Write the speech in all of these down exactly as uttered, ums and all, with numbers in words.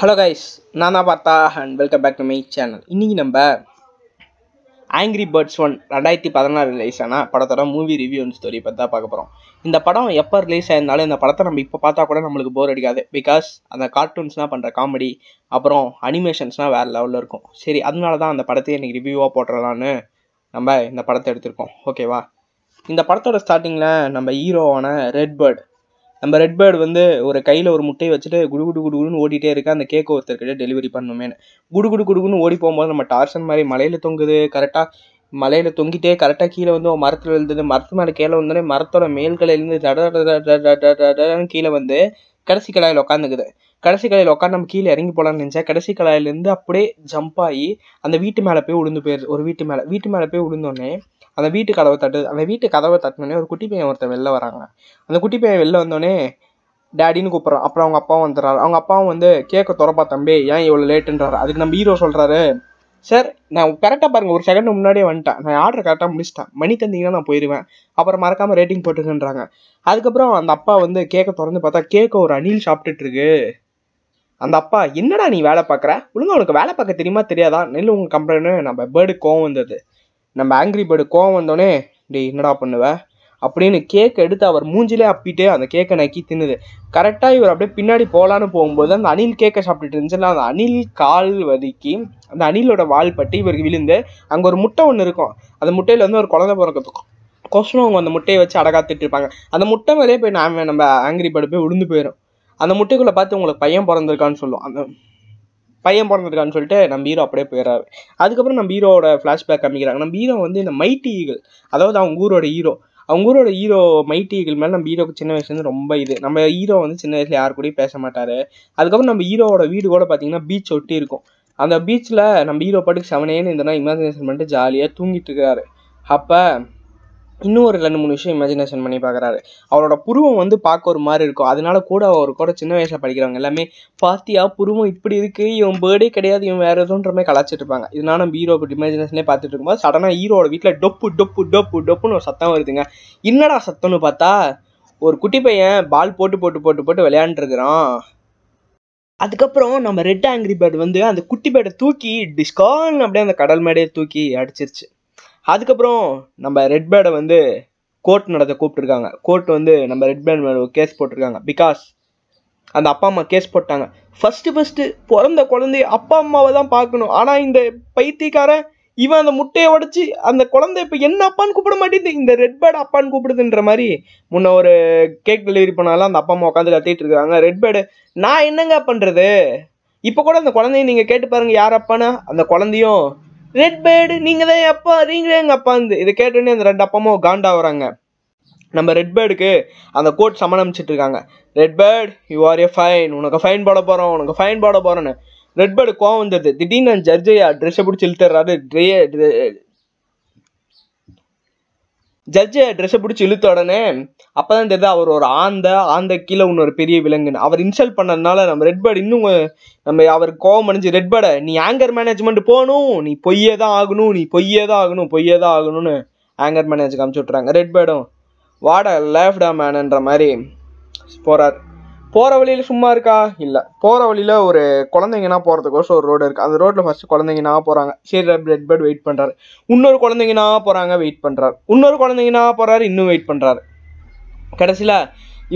Hello guys, நான் தான் பார்த்தா and welcome back to my channel. இன்றைக்கி நம்ம ஆங்கிரி பேர்ட்ஸ் ஒன் ரெண்டாயிரத்தி பதினாறு ரிலீஸ் ஆனால் படத்தோட மூவி ரிவ்யூ அண்ட் ஸ்டோரி பற்றி தான் பார்க்க போகிறோம். இந்த படம் எப்போ ரிலீஸ் ஆயிருந்தாலும் இந்த படத்தை நம்ம இப்போ பார்த்தா கூட நம்மளுக்கு போர் அடிக்காது. பிகாஸ் அந்த கார்ட்டூன்ஸ்லாம் பண்ணுற காமெடி, அப்புறம் அனிமேஷன்ஸ்னால் வேறு லெவலில் இருக்கும். சரி, அதனால தான் அந்த படத்தையே இன்றைக்கி ரிவ்யூவாக போட்டுறலான்னு நம்ம இந்த படத்தை எடுத்திருக்கோம். ஓகேவா, இந்த படத்தோட ஸ்டார்டிங்கில் நம்ம ஹீரோவான ரெட் பேர்டு நம்ம ரெட் பேர்டு வந்து ஒரு கையில் ஒரு முட்டையை வச்சுட்டு குடு குடு குடுன்னு ஓடிட்டே இருக்கா. அந்த கேக் ஒருத்தர்கிட்ட டெலிவரி பண்ணணுமேனு குடு குடு குடுன்னு ஓடி போகும்போது நம்ம டார்சன் மாதிரி மலையில் தொங்குது. கரெக்டாக மலையில் தொங்கிட்டே கரெக்டாக கீழே வந்து மரத்தில் விழுந்தது. மரத்து மேலே கீழே வந்தோடனே மரத்தோட மேல்கலையிலேருந்து டடன்னு கீழே வந்து கடைசி கடாயில் உட்காந்துக்குது. கடைசி கடாயில் உட்காந்து நம்ம கீழே இறங்கி போகலான்னு நினச்சா கடைசி கடாயிலேருந்து அப்படியே ஜம்ப் ஆகி அந்த வீட்டு மேலே போய் விழுந்து போயிடுது. ஒரு வீட்டு மேலே வீட்டு மேலே போய் விழுந்தோடனே அந்த வீட்டு கதவை தட்டுது. அந்த வீட்டு கதவை தட்டினோடனே ஒரு குட்டி பையன் ஒருத்தர் வெளில வராங்க. அந்த குட்டி பையன் வெளில வந்தோடனே டேடின்னு கூப்பிட்றான். அப்புறம் அவங்க அப்பாவும் வந்துடுறாரு. அவங்க அப்பாவும் வந்து கேட்க துறப்பா தம்பி ஏன் இவ்வளோ லேட்டுன்றாரு. அதுக்கு நம்ம ஹீரோ சொல்கிறாரு, சார் நான் கரெக்டாக பாருங்கள் ஒரு செகண்ட் முன்னாடியே வந்துட்டேன், நான் ஆர்டர் கரெக்டாக முடிச்சிட்டேன், மணி தந்திங்கன்னா நான் போயிடுவேன், அப்புறம் மறக்காமல் ரேட்டிங் போட்டுருக்குன்றாங்க. அதுக்கப்புறம் அந்த அப்பா வந்து கேக்கை திறந்து பார்த்தா கேக்கை ஒரு அணில் சாப்பிட்டுட்டுருக்கு. அந்த அப்பா, என்னடா நீ வேலை பார்க்குற, ஒழுங்காக உனக்கு வேலை பார்க்க தெரியுமா தெரியாதா நெல் உங்கள் கம்பெனின்னு நம்ம பேர்டு கோவம் வந்தது. நம்ம ஆங்கிரி பேர்டு கோவம் வந்தோடனே டே என்னடா பண்ணுவேன் அப்படின்னு கேக் எடுத்து அவர் மூஞ்சிலே அப்பிட்டு அந்த கேக்கை நக்கி தின்னுது. கரெக்டாக இவர் அப்படியே பின்னாடி போகலான்னு போகும்போது அந்த அணில் கேக்கை சாப்பிட்டுட்டு இருந்துச்சுன்னா அந்த அணில் கால் வதக்கி அந்த அணிலோட வால் பட்டு இவருக்கு விழுந்து அங்கே ஒரு முட்டை ஒன்று இருக்கும். அந்த முட்டையில் வந்து ஒரு குழந்தை பிறக்கிறதுக்கும் கொசனும் அவங்க அந்த முட்டையை வச்சு அடகாத்துட்டு இருப்பாங்க. அந்த முட்டை மேலேயே போய் நாம நம்ம ஆங்கிரி பேர்டு போய் விழுந்து போயிடும். அந்த முட்டைக்குள்ளே பார்த்து உங்களுக்கு பையன் பிறந்திருக்கான்னு சொல்லும். அந்த பையன் பிறந்திருக்கான்னு சொல்லிட்டு நம்ம ஹீரோ அப்படியே போயிடறாரு. அதுக்கப்புறம் நம்ம ஹீரோவோட ஃப்ளாஷ்பேக் காமிக்கிறாங்க. நம்ம ஹீரோ வந்து இந்த மைட்டி ஈகிள், அதாவது அவங்க ஊரோட ஹீரோ, அவங்க ஊரோட ஹீரோ மைட்டி ஈகிள் மேலே நம்ம ஹீரோக்கு சின்ன வயசுலேருந்து ரொம்ப இது. நம்ம ஹீரோ வந்து சின்ன வயசுல யார் கூடயும் பேச மாட்டார். அதுக்கப்புறம் நம்ம ஹீரோவோட வீடு கூட பார்த்தீங்கன்னா பீச் ஒட்டி இருக்கும். அந்த பீச்சில் நம்ம ஹீரோ பாட்டுக்கு செவனேன்னு இந்த இமேஜினேஷன் பண்ணிட்டு ஜாலியாக தூங்கிட்டு இருக்காரு. அப்போ இன்னும் ஒரு ரெண்டு மூணு விஷயம் இமேஜினேஷன் பண்ணி பார்க்குறாரு. அவரோட புருவம் வந்து பார்க்க ஒரு மாதிரி இருக்கும். அதனால கூட அவர் கூட சின்ன வயசில் படிக்கிறவங்க எல்லாமே பார்த்தியா புருவம் இப்படி இருக்குது, இவன் பேர்டே கிடையாது, இவன் வேறு எதுன்ற மாதிரி கலாச்சிட்டு இருப்பாங்க. இதனால நம்ம ஹீரோ இப்படி இமேஜினேஷனே பார்த்துட்டு இருக்கும்போது சடனாக ஹீரோட வீட்டில் டொப்பு டொப்பு டொப்பு டொப்புன்னு ஒரு சத்தம் வருதுங்க. என்னடா சத்தம்னு பார்த்தா ஒரு குட்டி பையன் பால் போட்டு போட்டு போட்டு போட்டு விளையாண்டுருக்குறான். அதுக்கப்புறம் நம்ம ரெட் ஆங்கிரி பேர்டு வந்து அந்த குட்டி பேர்டை தூக்கி டிஸ்கான் அப்படியே அந்த கடல் மேடையை தூக்கி அடிச்சிருச்சு. அதுக்கப்புறம் நம்ம ரெட் பேர்டை வந்து கோர்ட் நடத்த கூப்பிட்டுருக்காங்க. கோர்ட் வந்து நம்ம ரெட் பேர்டு மேலே ஒரு கேஸ் போட்டிருக்காங்க. பிகாஸ் அந்த அப்பா அம்மா கேஸ் போட்டாங்க. ஃபஸ்ட்டு ஃபஸ்ட்டு பிறந்த குழந்தைய அப்பா அம்மாவை தான் பார்க்கணும், ஆனால் இந்த பைத்தியக்காரன் இவன் அந்த முட்டையை உடச்சி அந்த குழந்தை இப்போ என்ன அப்பான்னு கூப்பிட மாட்டேங்குது, இந்த ரெட் பேர்டு அப்பான்னு கூப்பிடுதுன்ற மாதிரி. முன்ன ஒரு கேக் டெலிவரி பண்ணாலும் அந்த அப்பா அம்மா உட்காந்து கத்திட்டு இருக்காங்க. ரெட் பேர்டு நான் என்னங்க பண்ணுறது, இப்போ கூட அந்த குழந்தைய நீங்கள் கேட்டு பாருங்கள் யார் அப்பான்னு. அந்த குழந்தையும் ரெட் பேர்டு நீங்கள் தான் அப்பா, நீங்களே எங்கள் அப்பாந்து இதை கேட்டோன்னே அந்த ரெண்டு அப்பா அம்மா காண்டா வராங்க. நம்ம ரெட் பேர்டுக்கு அந்த கோர்ட் சம்மன் அனுப்பிச்சிட்டு இருக்காங்க. Red bird you are a fine, உனக்கு ஃபைன் போட போகிறோம், உனக்கு ஃபைன் போட போகிறோன்னு ரெட் பேர்டு கோவம் வந்துடுது. திடீர்னு நான் ஜட்ஜையா ட்ரெஸ்ஸை பிடிச்சி இழுத்துறாரு. ஜட்ஜை ட்ரெஸ்ஸை பிடிச்சி இழுத்த உடனே அப்போ தான் தெரியுது அவர் ஒரு ஆந்த ஆந்த கீழே இன்னொரு பெரிய விலங்குன்னு. அவர் இன்சல்ட் பண்ணதுனால நம்ம ரெட் பேர்டு இன்னும் நம்ம அவர் கோவம் அணிஞ்சு ரெட் பேர்டை நீ ஆங்கர் மேனேஜ்மெண்ட் போகணும், நீ பொய்யே தான் ஆகணும், நீ பொய்யே தான் ஆகணும் பொய்யே தான் ஆகணும்னு ஆங்கர் மேனேஜ் காமிச்சு விட்றாங்க. ரெட் பேர்டும் வாடா லேஃப்டா மேனுன்ற மாதிரி போகிறார். போகிற வழியில் சும்மா இருக்கா இல்லை, போகிற வழியில் ஒரு குழந்தைங்கன்னா போகிறதுக்கோசம் ஒரு ரோடு இருக்குது. அந்த ரோட்டில் ஃபஸ்ட்டு குழந்தைங்கன்னா போகிறாங்க. சரி, ரெட் பேர்டு வெயிட் பண்ணுறாரு. இன்னொரு குழந்தைங்கன்னா போகிறாங்க, வெயிட் பண்ணுறாரு. இன்னொரு குழந்தைங்கன்னா போகிறாரு, இன்னும் வெயிட் பண்ணுறாரு. கடைசியில்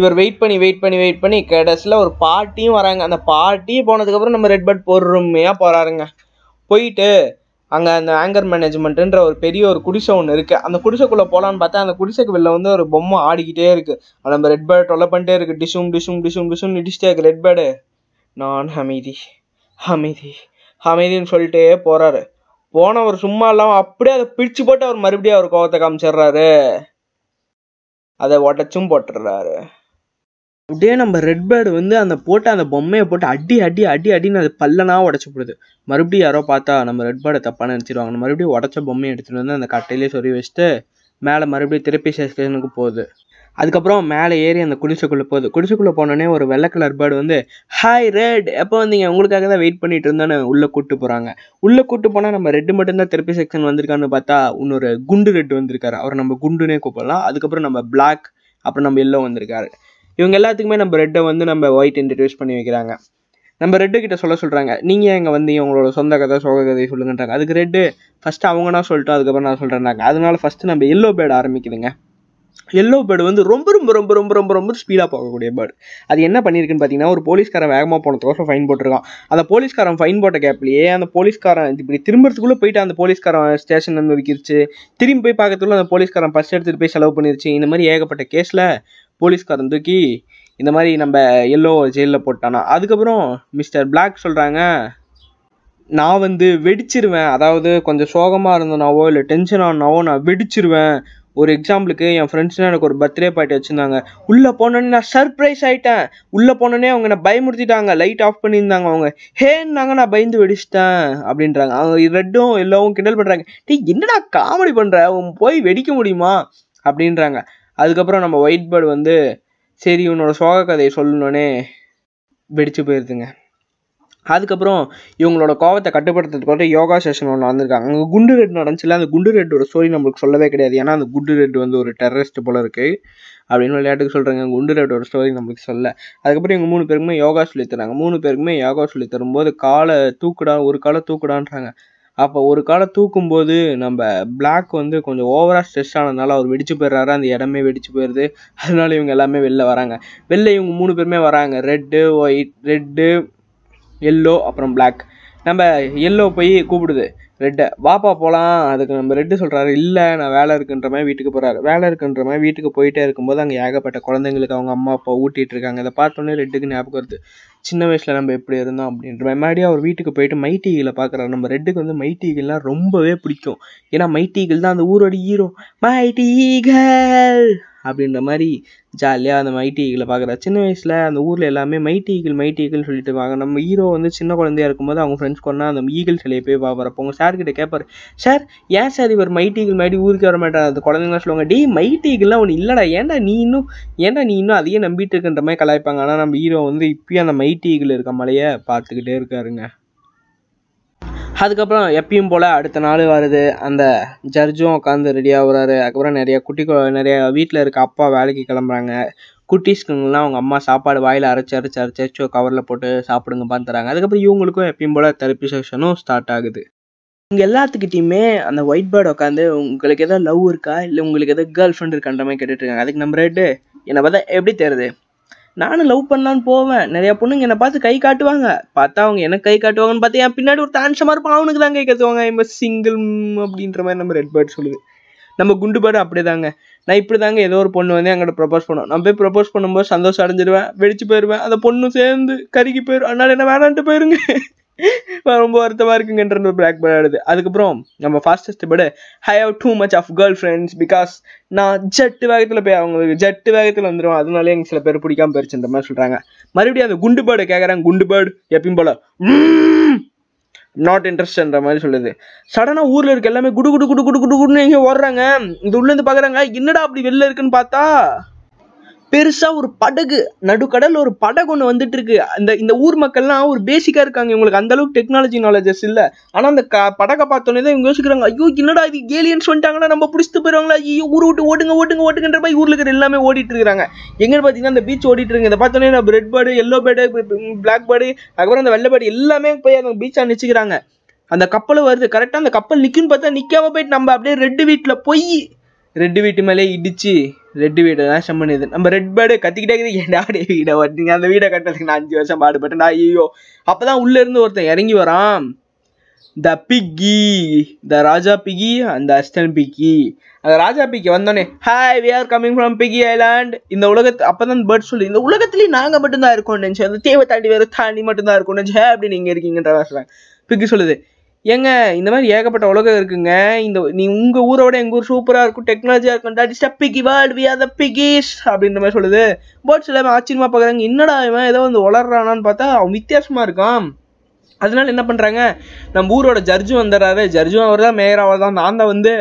இவர் வெயிட் பண்ணி வெயிட் பண்ணி வெயிட் பண்ணி கடைசியில் ஒரு பாட்டியும் வராங்க. அந்த பாட்டி போனதுக்கப்புறம் நம்ம ரெட் பேர்டு பொறுமையாக போகிறாருங்க. போயிட்டு அங்கே அந்த ஆங்கர் மேனேஜ்மெண்ட்டுன்ற ஒரு பெரிய ஒரு குடிசை ஒன்று இருக்குது. அந்த குடிசைக்குள்ளே போகலான்னு பார்த்தா அந்த குடிசைக்கு வெளில வந்து ஒரு பொம்மை ஆடிக்கிட்டே இருக்குது. நம்ம ரெட் பேர்டு தொல்லை பண்ணிட்டே இருக்குது. டிஷும் டிஷும் டிஷும் டிஷும் இடிச்சிட்டே இருக்குது. ரெட் பேர்டு நான் அமைதி அமைதி அமைதின்னு சொல்லிட்டே போகிறாரு. போனவர் சும்மா இல்லாமல் அப்படியே அதை பிடிச்சி போட்டு அவர் மறுபடியும் அவர் கோவத்தை காமிச்சிடுறாரு, அதை உடச்சும் போட்டுடுறாரு. அப்படியே நம்ம ரெட் பேர்டு வந்து அந்த போட்டு அந்த பொம்மையை போட்டு அடி அடி அடி அடின்னு அது பல்லனா உடச்சி போடுது. மறுபடியும் யாரோ பார்த்தா நம்ம ரெட் பேர்டை தப்பான நினச்சிடுவாங்க. மறுபடியும் உடச்ச பொம்மையை எடுத்துகிட்டு வந்து அந்த கட்டையிலே சொறி வச்சுட்டு மேலே மறுபடியும் திருப்பி ஸ்டேஷனுக்கு போகுது. அதுக்கப்புறம் மேலே ஏறி அந்த குடிசைக்குள்ளே போகுது. குடிசைக்குள்ளே போனோடனே ஒரு வெள்ளை கலர் பேர்டு வந்து ஹாய் ரெட், எப்போ வந்தீங்க, உங்களுக்காக தான் வெயிட் பண்ணிட்டு இருந்தோன்னு உள்ளே கூப்பிட்டு போகிறாங்க. உள்ளே கூப்பிட்டு போனால் நம்ம ரெட்டு மட்டும்தான் தெரப்பி செக்ஷன் வந்திருக்கான்னு பார்த்தா இன்னொரு குண்டு ரெட்டு வந்திருக்காரு. அவர் நம்ம குண்டுனே கூப்பிடலாம். அதுக்கப்புறம் நம்ம பிளாக், அப்புறம் நம்ம எல்லோ வந்திருக்காரு. இவங்க எல்லாத்துக்குமே நம்ம ரெட்டை வந்து நம்ம ஒயிட் இன்ட்ரடியூஸ் பண்ணி வைக்கிறாங்க. நம்ம ரெட்டு கிட்ட சொல்ல சொல்கிறாங்க, நீங்கள் எங்கே வந்து உங்களோட சொந்த கதை சோக கதை சொல்லுங்கன்றாங்க. அதுக்கு ரெட்டு ஃபஸ்ட்டு அவங்கனா சொல்லிட்டோம் அதுக்கப்புறம் நான் சொல்கிறேன்னாங்க. அதனால ஃபஸ்ட்டு நம்ம எல்லோ பேர்டு ஆரம்பிக்குதுங்க. எல்லோ பேர்டு வந்து ரொம்ப ரொம்ப ரொம்ப ரொம்ப ரொம்ப ரொம்ப ஸ்பீடாக போகக்கூடிய பேர்டு. அது என்ன பண்ணியிருக்குன்னு பார்த்தீங்கன்னா, ஒரு போலீஸ்காரன் வேகமாக போனதுக்கோசம் ஃபைன் போட்டிருக்கான். அந்த போலீஸ்காரன் ஃபைன் போட்ட கேப்லேயே அந்த போலீஸ்காரன் இப்படி திரும்புறதுக்குள்ளே போயிட்டு அந்த போலீஸ்காரன் ஸ்டேஷன் வந்து விற்கிருச்சு. திரும்பி போய் பார்க்கறதுக்குள்ள அந்த போலீஸ்காரன் பஸ் எடுத்துகிட்டு போய் செலவு பண்ணிருச்சு. இந்த மாதிரி ஏகப்பட்ட கேஸில் போலீஸ்காரன் தூக்கி இந்த மாதிரி நம்ம எல்லோ ஜெயிலில் போட்டானா. அதுக்கப்புறம் மிஸ்டர் பிளாக் சொல்கிறாங்க, நான் வந்து வெடிச்சிருவேன், அதாவது கொஞ்சம் சோகமாக இருந்தனாவோ இல்லை டென்ஷன் ஆனாவோ நான் வெடிச்சிருவேன். ஒரு எக்ஸாம்பிளுக்கு என் ஃப்ரெண்ட்ஸ்னால் எனக்கு ஒரு பர்த்டே பார்ட்டி வச்சுருந்தாங்க. உள்ளே போனோன்னே நான் சர்ப்ரைஸ் ஆகிட்டேன். உள்ளே போனோன்னே அவங்க என்னை பயமுறுத்திட்டாங்க. லைட் ஆஃப் பண்ணியிருந்தாங்க, அவங்க ஹேன்னாங்க, நான் பயந்து வெடிச்சிட்டேன் அப்படின்றாங்க. அவங்க ரெட்டும் எல்லோவும் கிண்டல் பண்ணுறாங்க, டீ என்னடா காமெடி பண்ணுற, அவங்க போய் வெடிக்க முடியுமா அப்படின்றாங்க. அதுக்கப்புறம் நம்ம ஒயிட் பேர்டு வந்து சரி இவனோட சோக கதையை சொல்லணுன்னே வெடிச்சு போயிடுதுங்க. அதுக்கப்புறம் இவங்களோட கோவத்தை கட்டுப்படுத்துறதுக்காக யோகா செஷன் ஒன்று வந்திருக்காங்க. அங்கே குண்டு ரெட் நடந்துச்சுல, அந்த குண்டு ரெட்டோட ஸ்டோரி நம்மளுக்கு சொல்லவே கிடையாது. ஏன்னா அந்த குண்டு ரெட் வந்து ஒரு டெரரிஸ்ட் போல இருக்குது அப்படின்னு விளையாட்டுக்கு சொல்கிறாங்க. குண்டு ரெட்டோட ஸ்டோரி நம்மளுக்கு சொல்ல. அதுக்கப்புறம் இவங்க மூணு பேருக்குமே யோகா சொல்லி தராங்க. மூணு பேருக்குமே யோகா சொல்லி தரும்போது காலை தூக்குடா, ஒரு காலை தூக்குடான்றாங்க. அப்போ ஒரு காலை தூக்கும்போது நம்ம பிளாக் வந்து கொஞ்சம் ஓவராக ஸ்ட்ரெஸ் ஆனதுனால அவர் வெடிச்சு போயிடுறாரு. அந்த இடமே வெடிச்சு போயிடுது. அதனால இவங்க எல்லாமே வெளில வராங்க. வெளில இவங்க மூணு பேருமே வராங்க, ரெட்டு ஒயிட் ரெட்டு எல்லோ அப்புறம் பிளாக். நம்ம எல்லோ போய் கூப்பிடுது ரெட்டை, வாப்பா போகலாம். அதுக்கு நம்ம ரெட்டு சொல்கிறாரு, இல்லை நான் வேலை இருக்குன்ற மாதிரி வீட்டுக்கு போகிறாரு. வேலை இருக்குன்ற மாதிரி வீட்டுக்கு போயிட்டே இருக்கும்போது அங்கே ஏகப்பட்ட குழந்தைங்களுக்கு அவங்க அம்மா அப்பா ஊட்டிகிட்டு இருக்காங்க. இதை பார்த்தோன்னே ரெட்டுக்கு ஞாபகம் வருது, சின்ன வயசில் நம்ம எப்படி இருந்தோம் அப்படின்ற மாதிரி. மறுபடியும் அவர் வீட்டுக்கு போயிட்டு மைட்டி ஈகிளை பார்க்குறாரு. நம்ம ரெட்டுக்கு வந்து மைட்டி ஈகிள்லாம் ரொம்பவே பிடிக்கும். ஏன்னா மைட்டி ஈகிள் தான் அந்த ஊரோட ஹீரோ. மைட்டி ஈகிள் அப்படின்ற மாதிரி ஜாலியாக அந்த மைட்டி ஈகிளை பார்க்குறா. சின்ன வயசில் அந்த ஊரில் எல்லாமே மைட்டி ஈகிள் மைட்டி ஈகிள்னு சொல்லிட்டு வாங்க. நம்ம ஹீரோ வந்து சின்ன குழந்தையாக இருக்கும்போது அவங்க ஃப்ரெண்ட்ஸ் கொண்டா அந்த ஈகிள் சிலையை போய் பார்க்குறப்போ அவங்க சார்கிட்ட கேட்பாரு, சார் ஏன் சார் இவர் மைட்டி ஈகிள் மாதிரி ஊருக்கு வர மாட்டார். அந்த குழந்தைங்களாம் சொல்லுவாங்க, டே மைட்டி ஈகிள்லாம் ஒன்று இல்லைடா, ஏன்டா நீ இன்னும் ஏன்டா நீ இன்னும் அதையே நம்பிட்டு இருக்குன்ற மாதிரி கலாய்ப்பாங்க. ஆனால் நம்ம ஹீரோ வந்து இப்போயும் அந்த மைட்டி ஈகிள் இருக்க மலையை பார்த்துக்கிட்டே இருக்காருங்க. அதுக்கப்புறம் எப்பயும் போல் அடுத்த நாள் வருது. அந்த ஜட்ஜும் உட்காந்து ரெடியாக வராரு. அதுக்கப்புறம் நிறையா குட்டி நிறையா வீட்டில் இருக்க அப்பா வேலைக்கு கிளம்புறாங்க. குட்டிஸ்க்குங்கெல்லாம் அவங்க அம்மா சாப்பாடு வாயில் அரைச்சி அரைச்சி அரைச்சி கவரில் போட்டு சாப்பிடுங்க பார்த்துறாங்க. அதுக்கப்புறம் இவங்களுக்கும் எப்பயும் போல் தெரப்பி செஷனும் ஸ்டார்ட் ஆகுது. இங்கே எல்லாத்துக்கிட்டையுமே அந்த ஒயிட் பேர்டு உட்காந்து உங்களுக்கு எதாவது லவ் இருக்கா, இல்லை உங்களுக்கு எதாவது கேர்ள் ஃப்ரெண்ட் இருக்கான்ற மாதிரி கேட்டுட்ருக்காங்க. அதுக்கு நம்ம ரெட்டு, என்னை பார்த்தா எப்படி தெரியுது, நானும் லவ் பண்ணலான்னு போவேன், நிறையா பொண்ணுங்க என்னை பார்த்து கை காட்டுவாங்க, பார்த்தா அவங்க எனக்கு கை காட்டுவாங்கன்னு பார்த்தா என் பின்னாடி ஒரு தான்ஷமாக இருப்பான், அவனுக்கு தான் கை காட்டுவாங்க, இப்போ சிங்கிள் அப்படின்ற மாதிரி நம்ம ரெட் பேர்டு சொல்லுது. நம்ம குண்டு பேர்டு அப்படி தாங்க, நான் இப்படி தாங்க ஏதோ ஒரு பொண்ணு வந்து என்கிட்ட ப்ரப்போஸ் பண்ணுவோம், நான் போய் ப்ரப்போஸ் பண்ணும்போது சந்தோஷம் அடைஞ்சிடுவேன், வெடிச்சு போயிடுவேன், அந்த பொண்ணும் சேர்ந்து கருகி போயிடும், அதனால என்ன வேணான்ட்டு போயிருங்க, ரொம்ப வருத்தமாக இருக்குங்கன்ற பிளாக் பேர்டு ஆடுது. அதுக்கப்புறம் நம்ம fastest bird, I have too much of girl friends because நான் ஜெட்டு வேகத்தில் போய் அவங்களுக்கு ஜெட்டு வேகத்தில் வந்துடும், அதனாலே எங்கள் சில பேர் பிடிக்காம போயிடுச்சுன்ற மாதிரி சொல்கிறாங்க. மறுபடியும் அந்த குண்டு பேர்டு கேட்குறாங்க. குண்டு பேர்டு எப்பயும் போல நாட் இன்ட்ரெஸ்ட்ன்ற மாதிரி சொல்லுது. சடனாக ஊரில் இருக்க எல்லாமே குடு குடு குடு குடு குடு குடுன்னு எங்கேயும் ஓடுறாங்க. இந்த உள்ளேருந்து பார்க்குறாங்க, என்னடா அப்படி வெளில இருக்குன்னு பார்த்தா பெருசாக ஒரு படகு, நடுக்கடல் ஒரு படகு ஒன்று வந்துட்டு இருக்கு. அந்த இந்த ஊர் மக்கள்லாம் ஒரு பேசிக்காக இருக்காங்க, இவங்களுக்கு அந்தளவுக்கு டெக்னாலஜி நாலேஜஸ் இல்லை. ஆனால் அந்த க படகை பார்த்தோன்னே தான் இவங்க யோசிக்கிறாங்க, ஐயோ என்னடா இது ஏலியன்ஸ் வந்துட்டாங்கன்னா நம்ம பிடிச்சிட்டு போயிடுவாங்களா, ஐயோ ஊர் விட்டு ஓட்டுங்க ஓட்டுங்க ஓட்டுங்கன்ற மாதிரி ஊரில் இருக்கிற எல்லாமே ஓடிட்டு இருக்கிறாங்க. எங்கன்னு பார்த்தீங்கன்னா அந்த பீச் ஓடிட்டு இருக்கு. இதை பார்த்தோன்னே நம்ம red bird yellow bird black bird அதுக்கப்புறம் அந்த வெள்ளை பேர்டு எல்லாமே போய் அந்த பீச்சாக நிற்கிறாங்க. அந்த கப்பல் வருது கரெக்டாக, அந்த கப்பல் நிற்குன்னு பார்த்தா நிற்காம போயிட்டு நம்ம அப்படியே ரெட்டு வீட்டில் போய் ரெட்டு வீட்டு மேலே இடிச்சு ரெட்டு வீடை நாசம் பண்ணுது. நம்ம ரெட் பேர்டு கத்திக்கிட்டே இருக்குது, என் டாடி வீடை வட்டிங்க, அந்த வீடை கட்டுறதுக்கு நான் அஞ்சு வருஷம் பாடுபட்டேன் நான், ஐயோ. அப்போ தான் உள்ளேருந்து ஒருத்தன் இறங்கி வரான், த பிக்கி, த ராஜா பிக்கி அந்த அஸ்டன் பிக்கி. அந்த ராஜா பிக்கி வந்தோடனே, hi we are coming from piggy island. இந்த உலகத்து அப்போ தான் பேர்ட் சொல்லி, இந்த உலகத்துலேயும் நாங்கள் மட்டும்தான் இருக்கோம் நினச்சி, அந்த தேவை தாண்டி வேறு தாண்டி மட்டும்தான் இருக்கோம் நினச்சி, ஹே அப்படி நீங்கள் இருக்கீங்கன்ற சொல்கிறாங்க. பிக்கி சொல்லுது, ஏங்க இந்த மாதிரி ஏகப்பட்ட உலகம் இருக்குங்க, இந்த நீ உங்கள் ஊரோட எங்கள் ஊர் சூப்பராக இருக்கும், டெக்னாலஜியாக இருக்கும், that is the piggy world, we are the piggies அப்படின்ற மாதிரி சொல்லுது. பேர்ட்ஸ் எல்லாமே ஆச்சரியமாக பார்க்குறாங்க, என்னடா இவன் ஏதோ வந்து வளர்றானான்னு பார்த்தா அவன் வித்தியாசமாக இருக்கான். அதனால என்ன பண்ணுறாங்க, நம்ம ஊரோட ஜட்ஜும் வந்துடுறாரு. ஜட்ஜும் அவர் தான் மேயர், அவர் தான் நான் தான் வந்து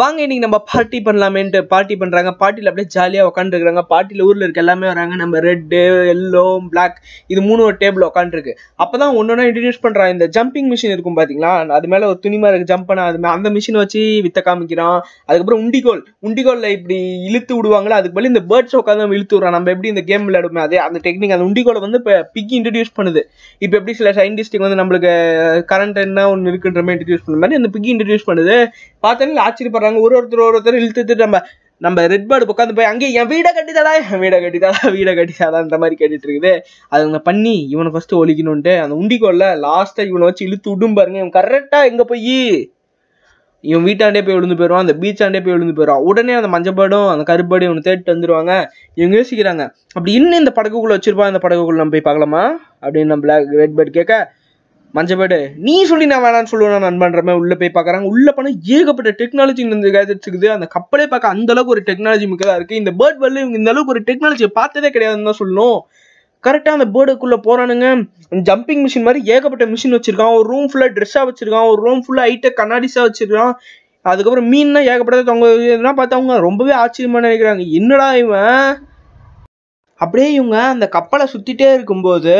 வாங்க இன்னைக்கு நம்ம பார்ட்டி பண்ணலாமேன்ட்டு பார்ட்டி பண்ணுறாங்க. பார்ட்டியில் அப்படியே ஜாலியாக உட்காந்துருக்குறாங்க. பார்ட்டியில் ஊரில் இருக்க எல்லாமே வராங்க. நம்ம ரெட்டு, எல்லோ, பிளாக் இது மூணு ஒரு டேபிள் உட்காந்துருக்கு. அப்போ தான் ஒன்று ஒன்றா இன்ட்ரடியூஸ் பண்ணுறான். இந்த ஜம்பிங் மிஷின் இருக்கும் பார்த்தீங்களா, அது மேலே ஒரு துணி மாதிரி இருக்குது, ஜம்ப் பண்ண அது அந்த மிஷினை வச்சு விற்ற காமிக்கிறான். அதுக்கப்புறம் உண்டிகோல், உண்டிகோலில் இப்படி இழுத்து விடுவாங்களா, அதுக்கு பதில் இந்த பேர்ட்ஸ் உட்காந்து நம்ம இழுத்து விடுறான். நம்ம எப்படி இந்த கேம் விளையாடுமே அதே அந்த டெக்னிக். அந்த உண்டிகோலை வந்து இப்போ பிக்கி இன்ட்ரடியூஸ் பண்ணுது. இப்போ எப்படி சில சயின்டிஸ்ட்டுக்கு வந்து நம்மளுக்கு கரண்ட் என்ன ஒன்று இருக்குன்ற மாதிரி இன்ட்ரடியூஸ் பண்ண மாதிரி அந்த பிக்கி இன்ட்ரடியூஸ் பண்ணுது. பார்த்தோன்னா ஆச்சரியப்பா ஒரு ஒருத்தர் ஒரு ஒருத்தர் இழுத்துட்டு நம்ம நம்ம ரெட் பேர்டு உட்காந்து போய் அங்கேயே என் வீடை கட்டித்தாடா என் வீடை கட்டித்தாடா வீடை கட்டித்தாடான்ற மாதிரி கேட்டுட்டு இருக்குது. அதுங்க பண்ணி இவனை ஃபர்ஸ்ட் ஒழிக்கணும்ட்டு அந்த உண்டிக்கோல்ல லாஸ்ட்டாக இவனை வச்சு இழுத்து விடும் பாருங்க. இவன் கரெக்டாக எங்கே போய் இவன் வீட்டாண்டே போய் விழுந்து போயிடுவான், அந்த பீச்சாண்டே போய் விழுந்து போயிடுவான். உடனே அந்த மஞ்சப்பாடும் அந்த கருப்பாடும் இவனை தேடிட்டு வந்துடுவாங்க. இவங்க யோசிக்கிறாங்க அப்படி இன்னும் இந்த படகுக்குள்ளே வச்சிருப்பான், இந்த படகுக்குள்ளே நம்ம போய் பார்க்கலாமா அப்படின்னு நம்ம பிளாக் ரெட் பேர்டு கேட்க, மஞ்சப்பேடு நீ சொல்லி நான் வேணான்னு சொல்லுவேன் நான் பண்ணுறமே உள்ளே போய் பார்க்குறாங்க. உள்ளே போனால் ஏகப்பட்ட டெக்னாலஜி இந்த கேஜெட்ஸ் இருக்குது. அந்த கப்பலே பார்க்க அந்தளவுக்கு ஒரு டெக்னாலஜி மிக்கதாக இருக்குது. இந்த பேர்ட் வேர்ல்டில் இவங்க இந்தளவுக்கு ஒரு டெக்னாலஜியை பார்த்ததே கிடையாதுன்னு தான் சொல்லணும். கரெக்டாக அந்த பேர்டுக்குள்ளே போகிறானுங்க. ஜம்பிங் மிஷின் மாதிரி ஏகப்பட்ட மிஷின் வச்சுருக்கான். ஒரு ரூம் ஃபுல்லாக ட்ரெஸ்ஸாக வச்சுருக்கான், ஒரு ரூம் ஃபுல்லாக ஹைட்டெக் கண்ணாடிஸாக வச்சுருக்கான். அதுக்கப்புறம் மீன்னா ஏகப்பட்டது தொங்க இதெல்லாம் பார்த்து அவங்க ரொம்பவே ஆச்சரியமாக நினைக்கிறாங்க. என்னடா இவன் அப்படியே இவங்க அந்த கப்பலை சுற்றிட்டே இருக்கும்போது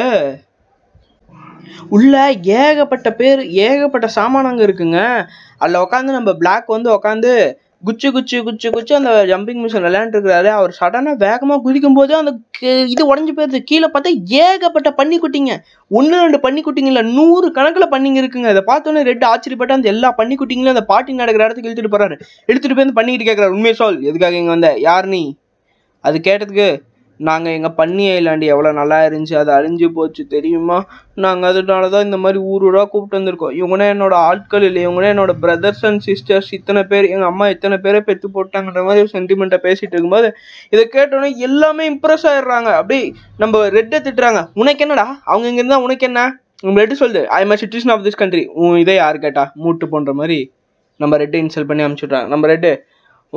உள்ள ஏகப்பட்ட பேர் ஏகப்பட்ட சாமானங்க இருக்குங்க. அதில் உட்காந்து நம்ம பிளாக் வந்து உட்காந்து குச்சி குச்சி குச்சி குச்சி அந்த ஜம்பிங் மிஷின் விளையாண்டுருக்கிறாரு. அவர் சடனாக வேகமாக குதிக்கும் போது அந்த இது உடஞ்சி போயிடுது. கீழே பார்த்தா ஏகப்பட்ட பண்ணி குட்டிங்க, ஒன்று ரெண்டு பண்ணி குட்டிங்க இல்லை நூறு கணக்கில் பண்ணிங்க இருக்குங்க. அதை பார்த்தோன்னே ரெட் ஆச்சரியப்பட்டு அந்த எல்லா பண்ணி குட்டிங்களையும் அந்த பாட்டி நடக்கிற இடத்துக்கு இழுத்துட்டு போகிறாரு. இழுத்துட்டு போய் வந்து பண்ணிக்கிட்டு கேட்குறாரு, உண்மையை சொல் எதுக்காக இங்கே வந்த யார் நீ? அது கேட்டதுக்கு, நாங்கள் எங்கள் பண்ணி ஐலாண்டு எவ்வளோ நல்லா இருந்துச்சு, அது அழிஞ்சு போச்சு தெரியுமா, நாங்கள் அதனால தான் இந்த மாதிரி ஊர் ஊராக கூப்பிட்டு வந்திருக்கோம், இவங்கனா என்னோடய ஆட்கள் இல்லை, இவங்கனா என்னோடய பிரதர்ஸ் அண்ட் சிஸ்டர்ஸ், இத்தனை பேர் எங்கள் அம்மா இத்தனை பேரை பெற்று போட்டாங்கன்ற மாதிரி ஒரு சென்டிமெண்ட்டாக பேசிகிட்டு இருக்கும்போது இதை கேட்டோன்னே எல்லாமே இம்ப்ரெஸ் ஆகிடுறாங்க. அப்படி நம்ம ரெட்டை திட்டுறாங்க, உனக்கு என்னடா அவங்க இங்கே இருந்தால் உனக்கு என்ன, உங்களை ரெட்டு சொல்லுது I am citizen of this country, உன் இதே யார் கேட்டா மூட்டு போன்ற மாதிரி நம்ம ரெட்டை இன்சல்ட் பண்ணி அனுப்பிச்சுட்றாங்க. நம்ம ரெட்டு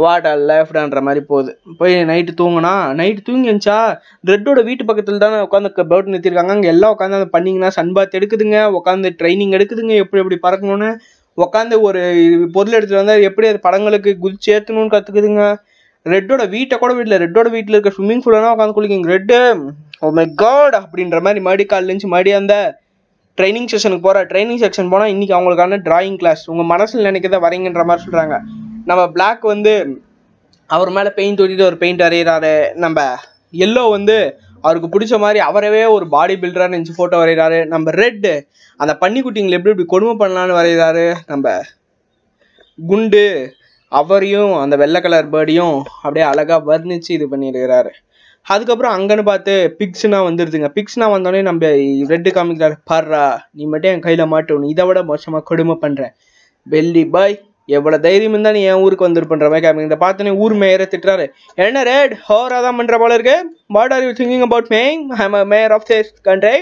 வாட் ஆர் லேஃப்டான்ற மாதிரி போகுது. போய் நைட்டு தூங்கினா, நைட்டு தூங்கி வந்துச்சா. ரெட்டோட வீட்டு பக்கத்தில் தான் உட்காந்து பேர்ட் நிறுத்திருக்காங்க. அங்கே எல்லாம் உட்காந்து அதை பண்ணிங்கன்னா சன்பாத் எடுக்குதுங்க, உட்காந்து ட்ரைனிங் எடுக்குதுங்க, எப்படி எப்படி பறக்கணும்னு உட்காந்து ஒரு பொருள் எடுத்துகிட்டு வந்தால் எப்படி அது படங்களுக்கு குதிச்சு ஏற்றணும்னு கற்றுக்குதுங்க. ரெட்டோட வீட்டை கூட வீட்டில் ரெட்டோட வீட்டில் இருக்க ஸ்விம்மிங் பூலெலாம் உட்காந்து குளிக்குங்க. ரெட்டு ஓ மை காட் அப்படின்ற மாதிரி மறுபடியும் காலிலேருந்து மறுபடியும் அந்த ட்ரைனிங் செஷனுக்கு போகிற ட்ரைனிங் செக்ஷன் போனால் இன்றைக்கி அவங்களுக்கான டிராயிங் கிளாஸ், உங்கள் மனசில் நினைக்கிறத வரைங்கன்ற மாதிரி சொல்கிறாங்க. நம்ம பிளாக் வந்து அவர் மேலே பெயிண்ட் ஊட்டிட்டு ஒரு பெயிண்ட் வரைகிறாரு. நம்ம எல்லோ வந்து அவருக்கு பிடிச்ச மாதிரி அவரவே ஒரு பாடி பில்டராக நினச்சி ஃபோட்டோ வரைகிறாரு. நம்ம ரெட்டு அந்த பன்னிக்குட்டிங்களை எப்படி இப்படி கொடுமை பண்ணலான்னு வரைகிறாரு. நம்ம குண்டு அவரையும் அந்த வெள்ளை கலர் பேர்டையும் அப்படியே அழகாக வர்ணித்து இது பண்ணியிருக்கிறாரு. அதுக்கப்புறம் அங்கன்னு பார்த்து பிக்ஸ்னா வந்துடுதுங்க. பிக்ஸ்னா வந்தோடனே நம்ம ரெட்டு காமிக்கிறாரு, பர்றா நீ மட்டும் என் கையில் மாட்டணும், இதை விட மோசமாக கொடுமை பண்ணுறேன் வெள்ளி பாய், எவ்வளோ தைரியம் இருந்தால் நீ என் ஊருக்கு வந்துருப்பன்ற மாதிரி காமிங்க. இதை பார்த்தோன்னே ஊர் மேயரை திட்டுறாரு, என்ன ரெட் ஹோரா தான் பண்ணுற போல இருக்கு, what are you thinking about maying, I am mayor of this country,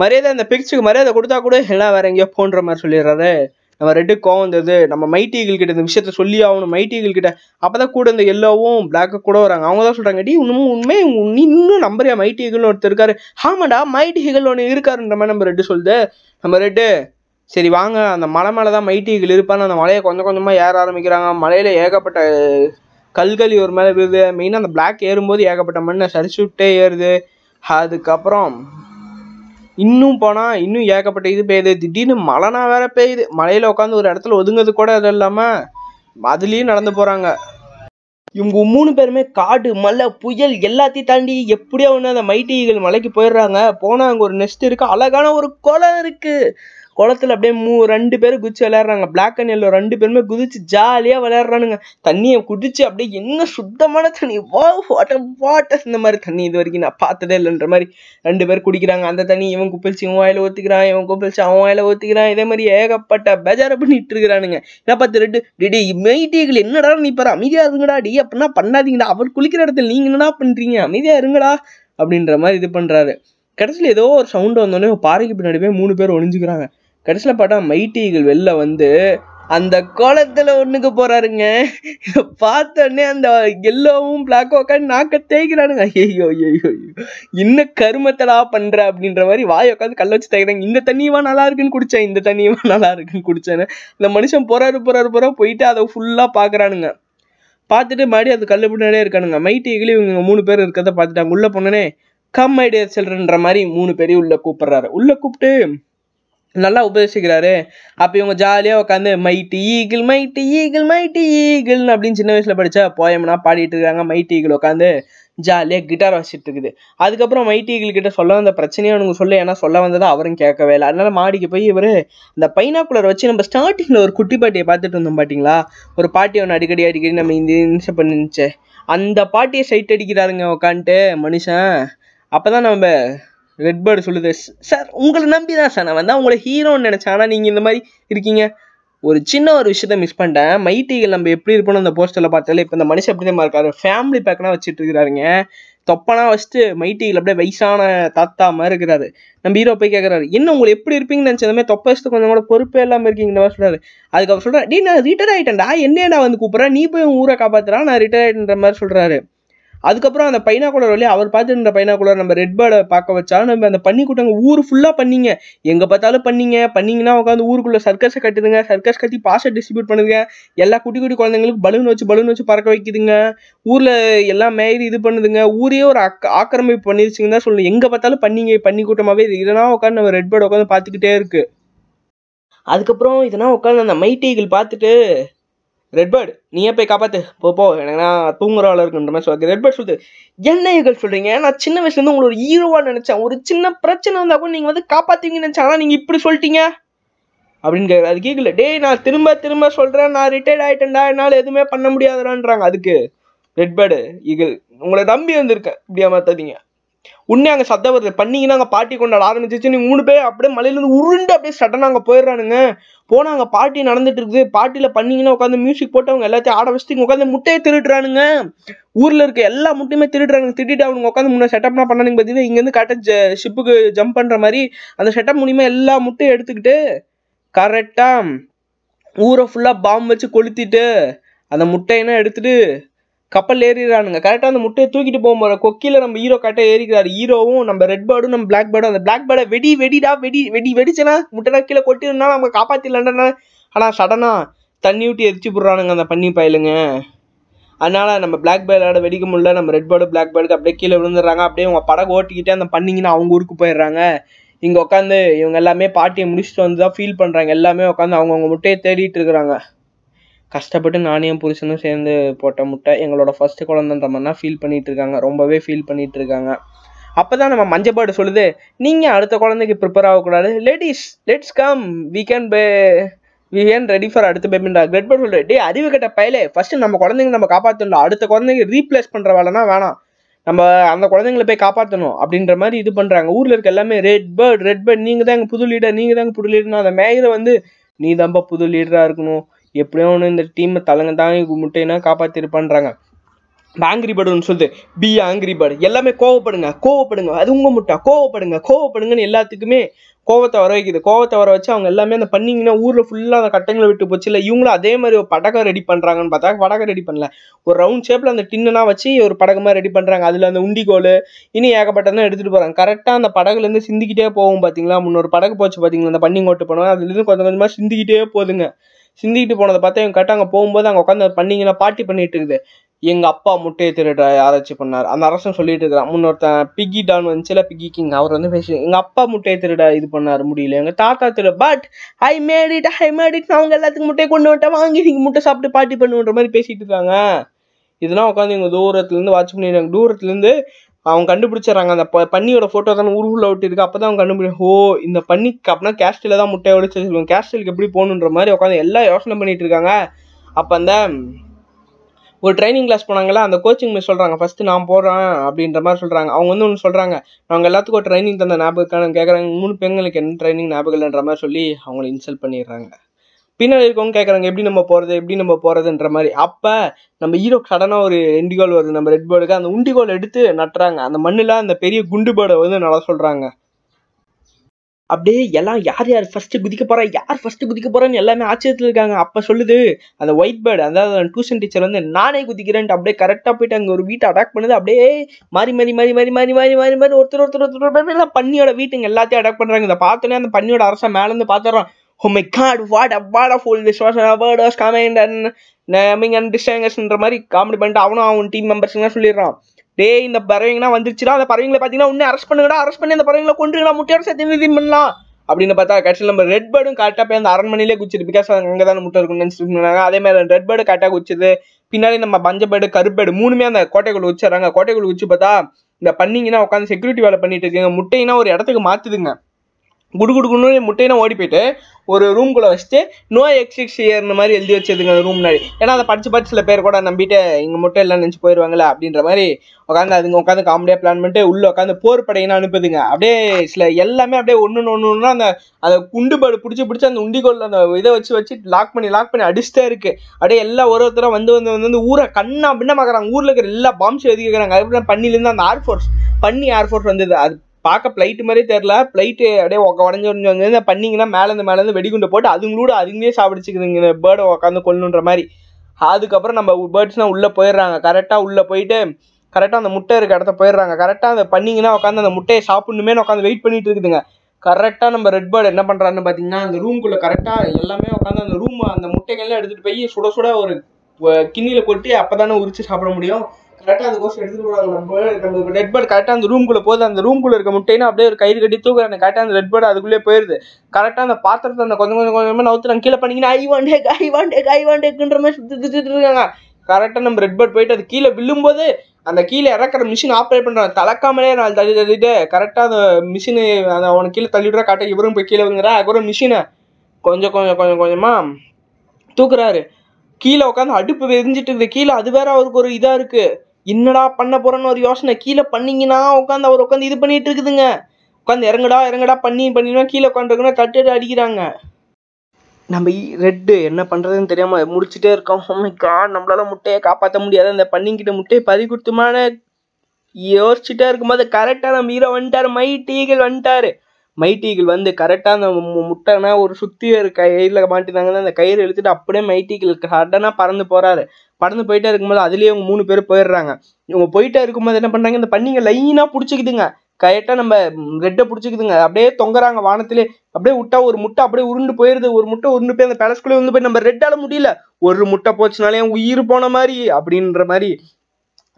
மரியாதை அந்த பிக்ஸுக்கு மரியாதை கொடுத்தா கூட ஏன்னா வேற எங்கேயோ போன்ற மாதிரி சொல்லிடுறாரு. நம்ம ரெட்டு கோவம் வந்தது, நம்ம மைட்டி ஈகிள் கிட்ட இந்த விஷயத்த சொல்லி ஆகணும் மைட்டி ஈகிள் கிட்ட. அப்போ தான் கூட இந்த எல்லோவும் பிளாக்கு கூட வராங்க. அவங்க தான் சொல்கிறாங்க, டி இன்னமும் உண்மை நீ இன்னும் நம்புறியா மைட்டி ஈகிள்னு ஒருத்தர் இருக்காரு, ஆமாடா மைட்டி ஈகிள் ஒன்று இருக்காருன்ற மாதிரி நம்ம ரெட்டு சொல்லுது. நம்ம ரெட்டு சரி வாங்க அந்த மலை மேலே தான் மைட்டி ஈகிள் இருப்பான்னு அந்த மலையை கொஞ்சம் கொஞ்சமாக ஏற ஆரம்பிக்கிறாங்க. மலையில் ஏகப்பட்ட கல்கலி ஒரு மேலே விழுது. மெயினாக அந்த பிளாக் ஏறும்போது ஏகப்பட்ட மண்ணை சரிச்சுட்டே ஏறுது. அதுக்கப்புறம் இன்னும் போனால் இன்னும் ஏகப்பட்ட இது பெய்யுது. திடீர்னு மழைனா வேற பெய்யுது. மலையில் உட்காந்து ஒரு இடத்துல ஒதுங்கிறது கூட அது இல்லாமல் அதுலேயும் நடந்து போகிறாங்க. இவங்க மூணு பேருமே காடு மலை புயல் எல்லாத்தையும் தாண்டி எப்படியோ ஒன்று அந்த மைட்டி ஈகிள் மலைக்கு போயிடுறாங்க. போனால் அங்கே ஒரு நெஸ்ட் இருக்குது, அழகான ஒரு குளம் இருக்குது. குளத்துல அப்படியே மூ ரெண்டு பேரும் குதிச்சு விளையாடுறாங்க. பிளாக் அண்ட் எல்லோ ரெண்டு பேருமே குதிச்சு ஜாலியாக விளையாடுறானுங்க. தண்ணியை குடிச்சு அப்படியே என்ன சுத்தமான தண்ணி, வா வாட்டர் வாட்டர் இந்த மாதிரி தண்ணி இது வரைக்கும் நான் பார்த்ததே இல்லைன்ற மாதிரி ரெண்டு பேர் குடிக்கிறாங்க. அந்த தண்ணி இவன் குப்பிச்சு இவன் வாயில ஊற்றிக்கிறான், இவன் குப்பிச்சு அவன் வாயில ஊற்றிக்கிறான். இதே மாதிரி ஏகப்பட்ட பேஜாரை பண்ணிட்டு இருக்கிறானுங்க. ஏன்னா பார்த்து ரெட்டு டிடி மைட்டிகள் என்னடா நீ பாரு அமைதியாக இருங்கடா டி, அப்படின்னா பண்ணாதீங்கடா, அவர் குளிக்கிற இடத்துல நீங்கள் என்னடா பண்ணுறீங்க, அமைதியாக இருங்கடா அப்படின்ற மாதிரி இது பண்ணுறாரு. கடைசியில் ஏதோ ஒரு சவுண்டு வந்தோடனே பாறைக்கு பின்னாடி போய் மூணு பேர் ஒழிஞ்சுக்கிறாங்க. கடைசியில் பார்த்தா மைட்டி ஈகிள் வெளில வந்து அந்த கோலத்துல ஒண்ணுக்கு போறாருங்க. பார்த்தோடனே அந்த எல்லோவும் பிளாக்கும் உட்காந்து நாக்க தேய்க்கிறானுங்க. ஐயோ ஐயோ இன்னும் கருமத்தடா பண்ற அப்படின்ற மாதிரி வாய உட்காந்து கல்ல வச்சு தேய்க்கிறாங்க. இந்த தண்ணியவா நல்லா இருக்குன்னு குடிச்சேன், இந்த தண்ணியவா நல்லா இருக்குன்னு குடிச்சேன்னு இந்த மனுஷன் போறாரு போறாரு போறா போயிட்டு அதை ஃபுல்லா பாக்குறானுங்க. பார்த்துட்டு மறுபடியும் அது கல்லு பின்னாடியே இருக்கானுங்க. மைட்டி ஈகிள் இவங்க மூணு பேர் இருக்கிறத பார்த்துட்டாங்க. உள்ள போனோடனே கம் ஐ டியர் சில்ட்ரன்ற மாதிரி மூணு பேரையும் உள்ள கூப்பிடுறாரு. உள்ள கூப்பிட்டு நல்லா உபதேசிக்கிறாரு. அப்போ இவங்க ஜாலியாக உட்காந்து mighty eagle mighty eagle mighty ஈகிள்னு அப்படின்னு சின்ன வயசில் படித்தா போயம்னா பாடிட்டு இருக்காங்க. மைட்டி ஈகிள் உட்காந்து ஜாலியாக கிட்டார் வச்சுட்டு இருக்குது. அதுக்கப்புறம் மைட்டி ஈகிள் கிட்ட சொல்ல வந்த பிரச்சனையும் அவனுக்கு சொல்ல, ஏன்னா சொல்ல வந்ததை அவரும் கேட்கவே இல்லை. அதனால மாடிக்கு போய் இவர் இந்த பைனாக்குலர் வச்சு நம்ம ஸ்டார்டிங்கில் ஒரு குட்டி பாட்டியை பார்த்துட்டு இருந்தோம் பார்த்தீங்களா, ஒரு பாட்டி ஒன்று அடிக்கடி அடிக்கடி நம்ம இந்த நிமிஷம் பண்ணிச்சு, அந்த பாட்டியை சைட் அடிக்கிறாருங்க உட்காந்துட்டு மனுஷன். அப்போ தான் நம்ம ரெட் பேர்டு சொல்லுது, சார் உங்களை நம்பி தான் சார் நான் வந்தேன், உங்களை ஹீரோன்னு நினச்சேன், ஆனால் நீங்கள் இந்த மாதிரி இருக்கீங்க, ஒரு சின்ன ஒரு விஷயத்த மிஸ் பண்ணிட்டேன். மைட்டிகள் நம்ம எப்படி இருப்போம்னு அந்த போஸ்டரில் பார்த்தாலே இப்போ இந்த மனுஷன் எப்படி தான் இருக்காரு, ஃபேமிலி பேக்னா வச்சுட்டு இருக்கிறாருங்க, தொப்பனா வச்சுட்டு மைட்டிகள் அப்படியே வயசான தாத்தா மாதிரி இருக்கிறாரு. நம்ம ஹீரோ போய் கேட்குறாரு, என்ன உங்களை எப்படி இருப்பீங்கன்னு நினச்சதுமே தொப்பை வச்சுட்டு கொஞ்சம் கூட பொறுப்பே இல்லாமல் இருக்கீங்க மாதிரி சொல்கிறாரு. அதுக்கப்புறம் சொல்கிறேன், டே நான் ரிட்டையர் ஆகிட்டேன்டா, என்னையே நான் வந்து கூப்பிட்றேன், நீ போய் ஊரை காப்பாற்றுறான், நான் ரிட்டையர் ஆகிட்டுன்ற மாதிரி சொல்கிறாரு. அதுக்கப்புறம் அந்த பைனாக்குலர் வழியே அவர் பார்த்துட்டு இருந்த பைனாக்குலர் நம்ம ரெட் பேர்டை பார்க்க வச்சாலும் நம்ம அந்த பண்ணி கூட்டாங்க. ஊர் ஃபுல்லாக பண்ணிங்க, எங்கே பார்த்தாலும் பண்ணிங்க, பண்ணிங்கன்னா உட்காந்து ஊருக்குள்ளே சர்க்கஸை கட்டுதுங்க, சர்க்கஸ் கட்டி பாஸை டிஸ்ட்ரிபியூட் பண்ணுதுங்க, எல்லா குட்டி குட்டி குழந்தைங்களுக்கு பலூன் வச்சு பலூன் வச்சு பறக்க வைக்குதுங்க, ஊரில் எல்லாம் மேரி இது பண்ணுதுங்க, ஊரையே ஒரு ஆக்க ஆக்கிரமிப்பு பண்ணிருச்சுங்கன்னு தான் சொல்லணும். எங்கே பார்த்தாலும் பண்ணிங்க, பண்ணி கூட்டமாகவே இதனா உட்காந்து நம்ம ரெட் பேர்டை உட்காந்து பார்த்துக்கிட்டே இருக்குது. அதுக்கப்புறம் இதனா உட்காந்து அந்த மைட்டிகள் பார்த்துட்டு, ரெட் பேர்டு நீயே போய் காப்பாற்று போப்போ, எனக்கு நான் தூங்குறவள இருக்குன்ற மாதிரி சொல்லுது. ரெட் பேர்டு சொல்லுது, என்ன ஈகிள் சொல்கிறீங்க, நான் சின்ன வயசுலேருந்து உங்களோட ஹீரோவாக நினச்சேன், ஒரு சின்ன பிரச்சனை இருந்தால் கூட நீங்கள் வந்து காப்பாற்றுவீங்கன்னு நினச்சேன், ஆனால் நீங்கள் இப்படி சொல்லிட்டீங்க அப்படின்னு கேட்குறது. அது கேட்கல, டே நான் திரும்ப திரும்ப சொல்கிறேன், நான் ரிட்டையர்ட் ஆகிட்டேன்டா, என்னால் எதுவுமே பண்ண முடியாதுடான்றாங்க. அதுக்கு ரெட் பேர்டு ஈகிள், உங்களை நம்பி வந்திருக்கேன், இப்படியா மாற்றாதீங்க, உன்னே அங்கே சத்த வருது, பண்ணிங்கன்னா அங்கே பாட்டி கொண்டாட ஆரம்பிச்சிச்சு, நீ மூணு பேர் அப்படியே மலையிலேருந்து உருண்டு அப்படியே சட்டனாக அங்கே போயிடுறானுங்க. போனால் அங்கே பாட்டி நடந்துட்டு இருக்குது, பாட்டியில் பண்ணிங்கன்னா உட்காந்து மியூசிக் போட்டு அவங்க எல்லாத்தையும் ஆட வச்சுட்டு உட்காந்து முட்டையை திருடுறானுங்க. ஊரில் இருக்க எல்லா முட்டையுமே திருடுறானுங்க. திருட்டிட்டு அவங்க உட்காந்து முன்னே செட்டப்னா பண்ணானுங்க பார்த்தீங்கன்னா, இங்கேருந்து கரெக்டாக ஷிப்புக்கு ஜம்ப் பண்ணுற மாதிரி அந்த செட்டப் மூலியமாக எல்லா முட்டையும் எடுத்துக்கிட்டு கரெக்டாக ஊரை ஃபுல்லாக பாம்பு வச்சு கொளுத்திட்டு அந்த முட்டையெல்லாம் எடுத்துகிட்டு கப்பல் ஏறிடுறானுங்க. கரெக்டாக அந்த முட்டையை தூக்கிட்டு போகும்போது கொக்கியில் நம்ம ஹீரோ கரெக்டாக ஏறிக்கிறாரு. ஹீரோவும் நம்ம ரெட் பேர்டும் நம்ம பிளாக் பேர்டும் அந்த பிளாக் பேர்டை வெடி வெடிடா வெடி வெடி வெடிச்சேன்னா முட்டைனா கீழே கொட்டினா நம்ம காப்பாற்றிடலான்டா, ஆனால் சடனாக தண்ணி ஊட்டி எரிச்சு போடுறானுங்க அந்த பண்ணி பயலுங்க. அதனால் நம்ம பிளாக் பேர்டோட வெடிக்க முடியல, நம்ம ரெட் பேர்டு பிளாக் பேர்டுக்கு அப்படியே கீழே விழுந்துடுறாங்க. அப்படியே அவங்க படகு ஓட்டிக்கிட்டே அந்த பண்ணிங்கன்னா அவங்க ஊருக்கு போயிடுறாங்க. இங்கே உட்காந்து இவங்க எல்லாமே பாட்டியை முடிச்சுட்டு வந்து தான் ஃபீல் பண்ணுறாங்க. எல்லாமே உட்காந்து அவங்கவுங்க முட்டையை தேடிட்டு இருக்கிறாங்க. கஷ்டப்பட்டு நானும் புருஷனும் சேர்ந்து போட்ட முட்டை எங்களோட ஃபஸ்ட்டு குழந்தைன்ற மாதிரினா ஃபீல் பண்ணிகிட்டு இருக்காங்க, ரொம்பவே ஃபீல் பண்ணிகிட்டு இருக்காங்க. அப்போ தான் நம்ம மஞ்சள் பேர்டு சொல்லுது, நீங்கள் அடுத்த குழந்தைக்கு ப்ரிப்பேர் ஆகக்கூடாது, ladies let's come, we can pay we can ready for அடுத்த பேபின்றாங்க. ரெட் பேர்டு சொல்லுது, டே அறிவு கட்ட பயலே, ஃபஸ்ட்டு நம்ம குழந்தைங்க நம்ம காப்பாற்றணும், அடுத்த குழந்தைங்க ரீப்ளேஸ் பண்ணுற வேலைனா வேணாம், நம்ம அந்த குழந்தைங்களை போய் காப்பாற்றணும் அப்படின்ற மாதிரி இது பண்ணுறாங்க. ஊரில் இருக்க எல்லாமே ரெட் பேர்டு ரெட் பேர்டு நீங்கள் தான் எங்கள் புது லீடர், நீங்கள் தான் எங்கள் புது லீடர்னா அந்த மேயரை வந்து நீ தான்ப்பா புது லீடராக இருக்கணும், எப்படியோ ஒன்று இந்த டீமை தலைங்க தான் முட்டையினா காப்பாற்றிருப்பான்றாங்க. ஆங்கிரி பேர்டுன்னு சொல்லுது, பி ஆங்கிரி பேர்டு, எல்லாமே கோவப்படுங்க கோவப்படுங்க, அது உங்கள் முட்டை, கோவப்படுங்க கோவப்படுங்கன்னு எல்லாத்துக்குமே கோவத்தை வர வைக்குது. கோவத்தை வர வச்சு அவங்க எல்லாமே அந்த பண்ணிங்கன்னா ஊரில் ஃபுல்லாக அந்த கட்டைங்களை விட்டு போச்சு. இல்லை இவங்களும் அதே மாதிரி ஒரு படகம் ரெடி பண்ணுறாங்கன்னு பார்த்தா படகம் ரெடி பண்ணல, ஒரு ரவுண்ட் ஷேப்பில் அந்த டின்னெலாம் வச்சு ஒரு படகமாக ரெடி பண்ணுறாங்க. அதில் அந்த உண்டிகோல் இனி ஏகப்பட்டதான் எடுத்துகிட்டு போகிறாங்க. கரெக்டாக அந்த படகுலேருந்து சிந்திக்கிட்டே போகும் பார்த்தீங்களா, முன்னொரு படகு போச்சு பார்த்தீங்களா, அந்த பண்ணி ஓட்டு போனோம், அதுலேருந்து கொஞ்சம் கொஞ்சமாக சிந்திக்கிட்டே போதுங்க. சிந்திக்கிட்டு போனதை பார்த்தா இவங்க கரெக்டாக அங்கே போகும்போது அங்கே உட்காந்து பண்ணிங்கன்னா பாட்டி பண்ணிகிட்டு இருக்குது. எங்கள் அப்பா முட்டையை திருட ஆராய்ச்சி பண்ணார், அந்த அரசன் சொல்லிட்டு இருக்கிறான். முன்னொருத்தன் பிக்கி டான் வந்துச்சுல, பிக்கி கிங், அவர் வந்து பேசி எங்கள் அப்பா முட்டையை திருட இது பண்ணார், முடியல எங்கள் தாத்தா திரு, but I made it I made it, அவங்க எல்லாத்துக்கும் முட்டையை கொண்டு வந்துட்டேன், வாங்கி நீங்கள் முட்டை சாப்பிட்டு பாட்டி பண்ணுன்ற மாதிரி பேசிகிட்டு இருக்காங்க. இதெல்லாம் உட்காந்து இவங்க தூரத்துலேருந்து வாட்ச் பண்ணிடுறாங்க. தூரத்துலேருந்து அவங்க கண்டுபிடிச்சிடறாங்க அந்த ப பன்னியோட ஃபோட்டோ தானே ஊருக்குள்ளே விட்டுருக்கு. அப்போ தான் அவங்க கண்டுபிடி, ஓ இந்த பன்னிக்கு அப்படின்னா கேஸ்டில் தான் முட்டையை ஒழிச்சு வச்சுருக்கோம், கேஸ்டிலுக்கு எப்படி போகணுன்ற மாதிரி உட்காந்து எல்லாம் யோசனை பண்ணிகிட்டு இருக்காங்க. அப்போ அந்த ஒரு ட்ரைனிங் கிளாஸ் போனாங்களா, அந்த கோச்சிங் மிஸ் சொல்கிறாங்க, ஃபஸ்ட்டு நான் போகிறேன் அப்படின்ற மாதிரி சொல்கிறாங்க. அவங்க வந்து ஒன்று சொல்கிறாங்க, நாங்கள் எல்லாத்துக்கும் ஒரு ட்ரைனிங் தந்த ஞாபகம் கேட்குறாங்க, மூணு பெண்களுக்கு என்ன ட்ரைனிங் ஞாபகம் இல்லைன்ற மாதிரி சொல்லி அவங்கள இன்சல்ட் பண்ணிடுறாங்க. பின்னாடி இருக்கவங்க கேட்குறாங்க, எப்படி நம்ம போகிறது எப்படி நம்ம போகிறதுன்ற மாதிரி. அப்போ நம்ம ஹீரோ சடனாக ஒரு இண்டிகோல் வருது நம்ம ரெட் பேர்டுக்கு, அந்த உண்டிகோல் எடுத்து நட்டுறாங்க. அந்த மண்ணில் அந்த பெரிய குண்டு பேர்டை வந்து நல்லா சொல்கிறாங்க. அப்படியே எல்லாம் யார் யார் ஃபர்ஸ்ட் குதிக்க போறா யார் ஃபர்ஸ்ட் குதிக்க போறான்னு எல்லாமே ஆச்சரியத்தில் இருக்காங்க. அப்ப சொல்லுது அந்த ஒயிட் பேர்டு, அதாவது டியூஷன் டீச்சர் வந்து நானே குதிக்கிறேன்ட்டு அப்படியே கரெக்டா போயிட்டு அங்க ஒரு வீட்டை அட்டாக் பண்ணுது. அப்படியே மாறி மாறி மாறி மாறி மாறி மாறி மாறி மாறி ஒருத்தர் ஒருத்தர் ஒருத்தர் எல்லாம் பன்னியோட வீட்டுங்க எல்லாத்தையும் அட்டாக் பண்றாங்க. இதை பார்த்தோன்னே அந்த பன்னியோட அரசா மேல இருந்து பாத்துறோம். Oh my god, what a wonderful this was, a bird was coming and naming and distinguishingன்ற மாதிரி காமெடி பண்ணிட்டு அவனும் அவன் டீம் மெம்பர்ஸ்லாம் சொல்லிடுறான், டே இந்த பறவைங்கன்னா வந்துருச்சுன்னா அந்த பறவைங்களை பார்த்தீங்கன்னா ஒன்று அரெஸ்ட் பண்ணுங்கடா, அரெஸ்ட் பண்ணி அந்த பறவைங்களை கொண்டுருங்கடா, முட்டையோட சேர்த்து பண்ணலாம் அப்படின்னு பார்த்தா கட்சியில் நம்ம ரெட் பேர்டும் கரெக்டாக போய் அந்த அரண்மனையிலே குச்சிது. பிகாஸ் அங்கே தான் முட்டை இருக்குன்னு நினச்சிட்டு அதே மாதிரி ரெட் பேர்டு கரெக்டாக குச்சிது. பின்னாடி நம்ம பஞ்ச பேர்டு கருப்பேடு மூணுமே அந்த கோட்டைக்குள்ள வச்சுறாங்க. கோட்டைக்குள்ள வச்சு பார்த்தா இந்த பண்ணிங்கன்னா உட்காந்து செக்யூரிட்டி வேலை பண்ணிட்டு இருக்குங்க. முட்டையினா ஒரு இடத்துக்கு மாற்றுதுங்க. குடு குடுக்குன்னு முட்டையினா ஓடி போயிட்டு ஒரு ரூம்குள்ளே வச்சுட்டு நோ எக்ஸிக்ஸ் இயர்னு மாதிரி எழுதி வச்சதுங்க அந்த ரூம் முன்னாடி. ஏன்னா அதை படிச்சு படிச்சு சில பேர் கூட நம்பிட்டு எங்கள் முட்டை எல்லாம் நினச்சி போயிடுவாங்களே அப்படின்ற மாதிரி உட்காந்து அதுங்க உட்காந்து காமெடியாக பிளான் பண்ணிட்டு உள்ளே உட்காந்து போர் படையினா அனுப்புதுங்க. அப்படியே சில எல்லாமே அப்படியே ஒன்று ஒன்று ஒன்றுனா அந்த அதை குண்டு பாடு பிடிச்சி பிடிச்சி அந்த உண்டிகோல் அந்த இதை வச்சு வச்சு லாக் பண்ணி லாக் பண்ணி அடிச்சுட்டே இருக்குது. அப்படியே எல்லா ஒரு ஒருத்தரும் வந்து வந்து வந்து ஊரை கண்ணா அப்படின்னா பார்க்குறாங்க. ஊரில் இருக்கிற எல்லா பாம்ஸும் எதுக்கு இருக்கிறாங்க. அதுக்கப்புறம் பண்ணிலேருந்து அந்த ஏர்ஃபோர்ஸ் பண்ணி ஏர்ஃபோர்ஸ் வந்தது. அது பார்க்க பிளைட் மாதிரியே தெரில, பிளைட்டு அப்படியே உடஞ்சி உடஞ்சி வந்து இந்த பண்ணிங்கன்னா மேலேருந்து மேலேருந்து வெடிகுண்டு போட்டு அதுங்களோட அதுங்களே சாப்பிடுச்சுக்குதுங்க பேர்டை உட்காந்து கொல்லுன்ற மாதிரி. அதுக்கப்புறம் நம்ம பேர்ட்ஸ்னால் உள்ளே போயிடுறாங்க. கரெக்டாக உள்ளே போயிட்டு கரெக்டாக அந்த முட்டை இருக்க இடத்த போயிடுறாங்க. கரெக்டாக அந்த பண்ணிங்கன்னா உட்காந்து அந்த முட்டையை சாப்பிட்ணுமே உட்காந்து வெயிட் பண்ணிட்டு இருக்குதுங்க. கரெக்டாக நம்ம ரெட் பேர்டு என்ன பண்ணுறான்னு பார்த்தீங்கன்னா அந்த ரூம்குள்ளே கரெக்டாக எல்லாமே உட்காந்து அந்த ரூம் அந்த முட்டைகள்லாம் எடுத்துகிட்டு போய் சுட சுட ஒரு கிண்ணியில் கொட்டி அப்போ தானே உரிச்சு சாப்பிட முடியும். கரெக்டாக அந்த கோஷம் எடுத்துகிட்டு போகிறாங்க. நம்ம நம்ம ரெட் பேர்டு கரெக்டாக அந்த ரூம்குள்ளே போகுது. அந்த ரூம்குள்ளே இருக்க முட்டையினா அப்படியே ஒரு கயிறு கட்டி தூக்குறாங்க. கரெக்டாக அந்த ரெட் பேர்டு அதுக்குள்ளே போயிடுது. கரெக்டாக அந்த பாத்திரத்தை அந்த கொஞ்சம் கொஞ்சம் கொஞ்சமாக நவுத்துறாங்க. கீழே பண்ணிங்கன்னா ஐ வாண்டே ஐ வாண்டே ஐ வாண்டேக்குன்ற மாதிரி சுற்றி சுற்றிட்டு இருக்காங்க. கரெக்டாக நம்ம ரெட் பேர்டு போயிட்டு அது கீழே விழும்போது அந்த கீழே இறக்குற மிஷின் ஆப்ரேட் பண்ணுறாங்க. தலக்காமலே நான் தள்ளி தள்ளிட்டு கரெக்டாக அந்த மிஷினு அந்த அவனுக்கு கீழே தள்ளிவிட்றா. கரெக்டாக இவரும் போய் கீழே விழுங்குறா. அதுக்கப்புறம் மிஷினை கொஞ்சம் கொஞ்சம் கொஞ்சம் கொஞ்சமாக தூக்குறாரு. கீழே உட்காந்து அடுப்பு வெறிஞ்சிட்டு இருக்குது. கீழே அது வேற அவருக்கு ஒரு இதாக இருக்குது. என்னடா பண்ண போகிறோன்னு ஒரு யோசனை. கீழே பண்ணிங்கன்னா உட்காந்து அவர் உட்காந்து இது பண்ணிகிட்டு இருக்குதுங்க. உட்காந்து இறங்கடா இறங்கடா பண்ணி பண்ணிங்கன்னா கீழே உட்காந்துருக்குன்னா தட்டு அடிக்கிறாங்க. நம்ம ரெட்டு என்ன பண்ணுறதுன்னு தெரியாமல் முடிச்சுட்டே இருக்கோம். ஓமைக்கா நம்மளால் முட்டையை காப்பாற்ற முடியாது. அந்த பண்ணிக்கிட்ட முட்டையை பறி கொடுத்துமான யோசிச்சுட்டே இருக்கும்போது கரெக்டாக நம்ம ஹீரோ வந்துட்டார். மைட்டி ஈகிள் வந்துட்டார். மைட்டி ஈகிள் வந்து கரெக்டாக அந்த முட்டைனா ஒரு சுற்றி ஒரு கயிறில் மாட்டினாங்கன்னா அந்த கயிறு இழுத்துட்டு அப்படியே மைட்டி ஈகிள் சடனாக பறந்து போகிறாரு. பறந்து போயிட்டே இருக்கும்போது அதுலேயே இவங்க மூணு பேர் போயிடுறாங்க. இவங்க போயிட்டே இருக்கும்போது என்ன பண்ணுறாங்க, இந்த பண்ணிங்க லைனாக பிடிச்சிக்குதுங்க. கரெக்டாக நம்ம ரெட்டை பிடிச்சிக்குதுங்க. அப்படியே தொங்குறாங்க வானத்திலே. அப்படியே விட்டா ஒரு முட்டை அப்படியே உருண்டு போயிடுது. ஒரு முட்டை உருண்டு போய் அந்த பேலஸ்குள்ளே வந்து போய் நம்ம ரெட்டால முடியல. ஒரு முட்டை போச்சுனாலே உயிர் போன மாதிரி அப்படின்ற மாதிரி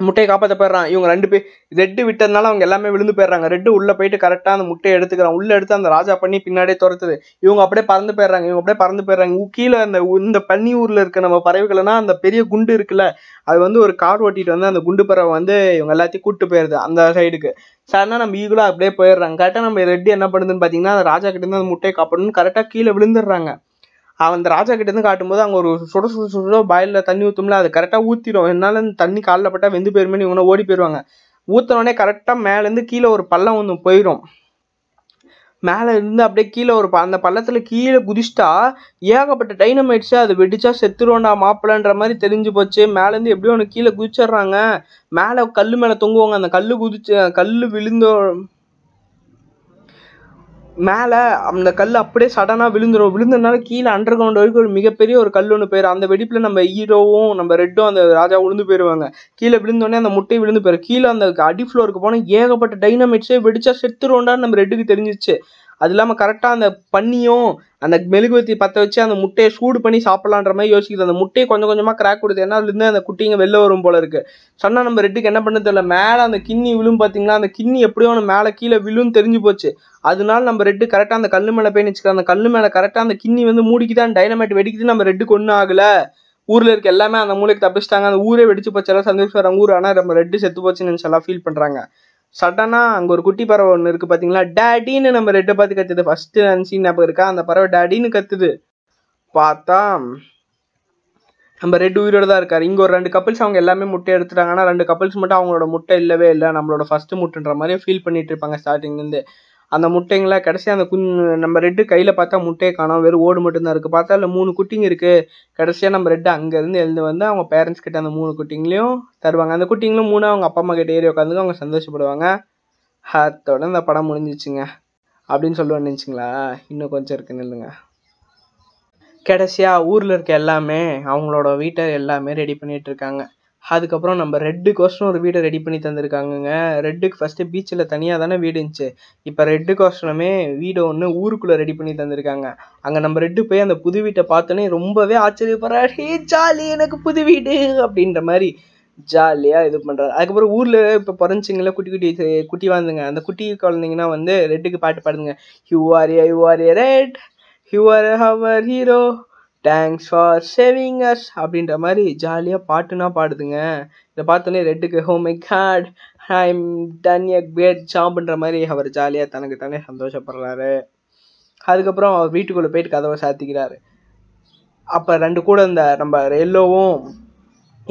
முட்டையை காப்பாற்ற போயிடுறான். இவங்க ரெண்டு பேர் ரெட்டு விட்டதுனால அவங்க எல்லாமே விழுந்து போயிடுறாங்க. ரெட்டு உள்ளே போயிட்டு கரெக்டாக அந்த முட்டையை எடுத்துக்கிறான். உள்ளே எடுத்து அந்த ராஜா பண்ணி பின்னாடியே துரத்துது. இவங்க அப்படியே பறந்து போயிடுறாங்க. இவங்க அப்படியே பறந்து போயிடுறாங்க. கீழே அந்த இந்த பன்னி ஊரில் இருக்க நம்ம பறவைகள்னா அந்த பெரிய குண்டு இருக்குல்ல, அது வந்து ஒரு கார் ஓட்டிகிட்டு வந்து அந்த குண்டு பறவை வந்து இவங்க எல்லாத்தையும் கூப்பிட்டு போயிடுது அந்த சைடுக்கு. சரினா நம்ம ஈகிளாக அப்படியே போயிடுறாங்க. கரெக்டாக நம்ம ரெட்டு என்ன பண்ணுதுன்னு பார்த்தீங்கன்னா அந்த ராஜா கிட்டேருந்து அந்த முட்டையை காப்பாடணும்னு கரெக்டாக கீழே விழுந்துடுறாங்க. அந்த ராஜா கிட்டேருந்து காட்டும்போது அங்கே ஒரு சுட சுட சுட பாயிலில் தண்ணி ஊற்றும்ல, அது கரெக்டாக ஊற்றிடும். என்னால் தண்ணி காலில் பட்டால் வெந்து போயிருமே, இவங்க ஓடி போயிடுவாங்க. ஊற்றினோடனே கரெக்டாக மேலேருந்து கீழே ஒரு பள்ளம் ஒன்று போயிடும். மேலே இருந்து அப்படியே கீழே ஒரு அந்த பள்ளத்தில் கீழே குதிச்சிட்டா ஏகப்பட்ட டைனமைட்ஸு அது வெடிச்சா செத்துருவோண்டா மாப்பிளன்ற மாதிரி தெரிஞ்சு போச்சு. மேலேருந்து எப்படியோ ஒன்று கீழே குதிச்சிட்றாங்க. மேலே கல் மேலே தொங்குவாங்க. அந்த கல் குதிச்சு கல் விழுந்தோ மேலே அந்த கல் அப்படியே சடனாக விழுந்துடும். விழுந்ததுனால கீழே அண்டர் கிரவுண்ட் வரைக்கும் ஒரு மிகப்பெரிய ஒரு கல் ஒன்று போயிடும். அந்த வெடிப்பில் நம்ம ஹீரோவும் நம்ம ரெட்டும் அந்த ராஜா விழுந்து போயிடுவாங்க. கீழே விழுந்தோடனே அந்த முட்டையை விழுந்து போயிடும். கீழே அந்த அடி ஃப்ளோருக்கு போனால் ஏகப்பட்ட டைனமைட்ஸே வெடிச்சா செத்துருவோண்டான்னு நம்ம ரெட்டுக்கு தெரிஞ்சிச்சு. அது இல்லாமல் கரெக்டாக அந்த பண்ணியும் அந்த மெழுகுவத்தி பற்ற வச்சு அந்த முட்டையை சூடு பண்ணி சாப்பிட்லான்ற மாதிரி யோசிக்குது. அந்த முட்டையை கொஞ்சம் கொஞ்சமாக கிராக் கொடுத்து ஏன்னா அதுலேருந்து அந்த குட்டிங்க வெளில வரும் போல இருக்குது. சொன்னால் நம்ம ரெட்டுக்கு என்ன பண்ண தெரியல. மேலே அந்த கிண்ணி விழும் பார்த்தீங்கன்னா, அந்த கிண்ணி எப்படியோ ஒன்று மேலே கீழே விழுன்னு தெரிஞ்சு போச்சு. அதனால நம்ம ரெட்டு கரெக்டாக அந்த கல் மேலே போய் நிச்சுக்கலாம். அந்த கல் மேலே கரெக்டாக அந்த கிண்ணி வந்து மூடிக்குதான் டைனமைட் வெடிக்குது. நம்ம ரெட்டுக்கு ஒன்றும் ஆகலை. ஊரில் இருக்க எல்லாமே அந்த மூளைக்கு தப்பிச்சிட்டாங்க. அந்த ஊரே வெடிச்சு போச்செல்லாம் சந்தோஷம் ஊர். ஆனால் நம்ம ரெட்டு செத்து போச்சுன்னு நினச்செல்லாம் ஃபீல் பண்ணுறாங்க. சடனாக அங்கே ஒரு குட்டி பறவை ஒன்று இருக்குது பார்த்தீங்களா, டேடின்னு நம்ம ரெட்டை பார்த்து கற்றுது. ஃபஸ்ட்டு நினச்சி ஞாபகம் இருக்கா, அந்த பறவை டேடின்னு கற்றுது. பார்த்தா நம்ம ரெட் உயிரோடு தான் இருக்கார். இங்கே ஒரு ரெண்டு கப்பிள்ஸ் அவங்க எல்லாமே முட்டை எடுத்துட்டாங்க. ஆனால் ரெண்டு கப்பிள்ஸ் மட்டும் அவங்களோட முட்டை இல்லவே இல்லை. நம்மளோட ஃபஸ்ட்டு முட்டைன்ற மாதிரியே ஃபீல் பண்ணிகிட்டு இருப்பாங்க ஸ்டார்டிங்லேருந்து. அந்த முட்டைங்களா கடைசி அந்த குன் நம்ம ரெட்டு கையில் பார்த்தா முட்டையை காணோம். வெறும் ஓடு மட்டும்தான் இருக்குது. பார்த்தா இல்லை மூணு குட்டிங்க இருக்குது. கடைசியாக நம்ம ரெட்டு அங்கேருந்து எழுந்து வந்து அவங்க பேரண்ட்ஸ் கிட்ட அந்த மூணு குட்டிங்களையும் தருவாங்க. அந்த குட்டிங்களும் மூணு அவங்க அப்பா அம்மா கிட்ட ஏறி உட்காந்து அவங்க சந்தோஷப்படுவாங்க. ஹாத்தோட அந்த படம் முடிஞ்சிச்சுங்க. அப்படின்னு சொல்லுவேன்னு நினச்சிங்களா? இன்னும் கொஞ்சம் இருக்குன்னு இல்லைங்க. கடைசியாக ஊரில் இருக்க எல்லாமே அவங்களோட வீட்டை எல்லாமே ரெடி பண்ணிகிட்டு இருக்காங்க. அதுக்கப்புறம் நம்ம ரெட்டுக்கோசரம் ஒரு வீடை ரெடி பண்ணி தந்திருக்காங்கங்க. ரெட்டுக்கு ஃபஸ்ட்டு பீச்சில் தனியாக தானே வீடு இருந்துச்சு. இப்போ ரெட்டுக்கோசரமே வீடு ஒன்று ஊருக்குள்ளே ரெடி பண்ணி தந்திருக்காங்க. அங்கே நம்ம ரெட்டு போய் அந்த புது வீட்டை பார்த்தோன்னே ரொம்பவே ஆச்சரியப்படுறாரு. ஹே ஜாலி, எனக்கு புது வீடு அப்படின்ற மாதிரி ஜாலியாக இது பண்ணுறாரு. அதுக்கப்புறம் ஊரில் இப்போ பிறந்துச்சிங்களா குட்டி குட்டி குட்டி வாழ்ந்துங்க. அந்த குட்டி குழந்தைங்கன்னா வந்து ரெட்டுக்கு பாட்டு பாடுதுங்க. You are a you are a red, you are our hero, thanks for saving us அப்படின்ற மாதிரி ஜாலியாக பாட்டுனா பாடுதுங்க. இதை பார்த்தோன்னே ரெட்டுக்கு oh my God I am done a great ஜாப்ன்ற மாதிரி அவர் ஜாலியாக தனக்கு தானே சந்தோஷப்படுறாரு. அதுக்கப்புறம் அவர் வீட்டுக்குள்ளே போயிட்டு கதவை சாத்திக்கிறாரு. அப்போ ரெண்டு கூட இந்த நம்ம எல்லோவும்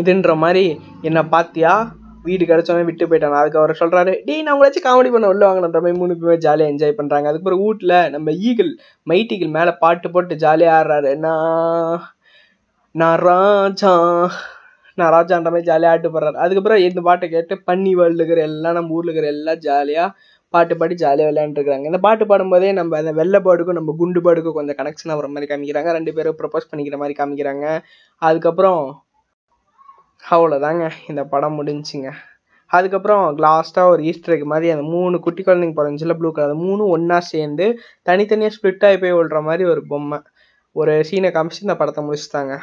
இதுன்ற மாதிரி என்னை பார்த்தியா, வீடு கிடச்சோன்னே விட்டு போயிட்டாங்க. அதுக்கு அவர் சொல்கிறாரு, டே நான் உங்களாச்சும் காமெடி பண்ண உள்ள வாங்கினன்ற மாதிரி மூணு பேருமே ஜாலியாக என்ஜாய் பண்ணுறாங்க. அதுக்கப்புறம் வீட்டில் நம்ம ஈகிள் மைட்டி ஈகிள் மேலே பாட்டு போட்டு ஜாலியாக ஆடுறாரு. நான் நான் ராஜா நான் ராஜான்ற மாதிரி ஜாலியாக ஆட்டு போடுறாரு. அதுக்கப்புறம் இந்த பாட்டை கேட்டு பன்னி வேர்ல்டுக்கிற எல்லாம் நம்ம ஊரில் இருக்கிற எல்லாம் ஜாலியாக பாட்டு பாடி ஜாலியாக விளையாண்டுருக்காங்க. இந்த பாட்டு பாடும்போதே நம்ம அந்த வெள்ளைப்பாடுக்கும் நம்ம குண்டு பாடுக்கும் கொஞ்சம் கனெக்ஷன் ஆகிற மாதிரி காமிக்கிறாங்க. ரெண்டு பேரும் ப்ரப்போஸ் பண்ணிக்கிற மாதிரி காமிக்கிறாங்க. அதுக்கப்புறம் அவ்வளோதாங்க, இந்த படம் முடிஞ்சுங்க. அதுக்கப்புறம் லாஸ்ட்டாக ஒரு ஈஸ்டருக்கு மாதிரி அந்த மூணு குட்டி குழந்தைங்க பிறந்துச்சுல ப்ளூ கலர், மூணு ஒன்றா சேர்ந்து தனித்தனியாக ஸ்ப்ளிட்டாகி போய் விடுற மாதிரி ஒரு பொம்மை ஒரு சீனை காமிச்சு இந்த படத்தை முடிச்சுட்டாங்க.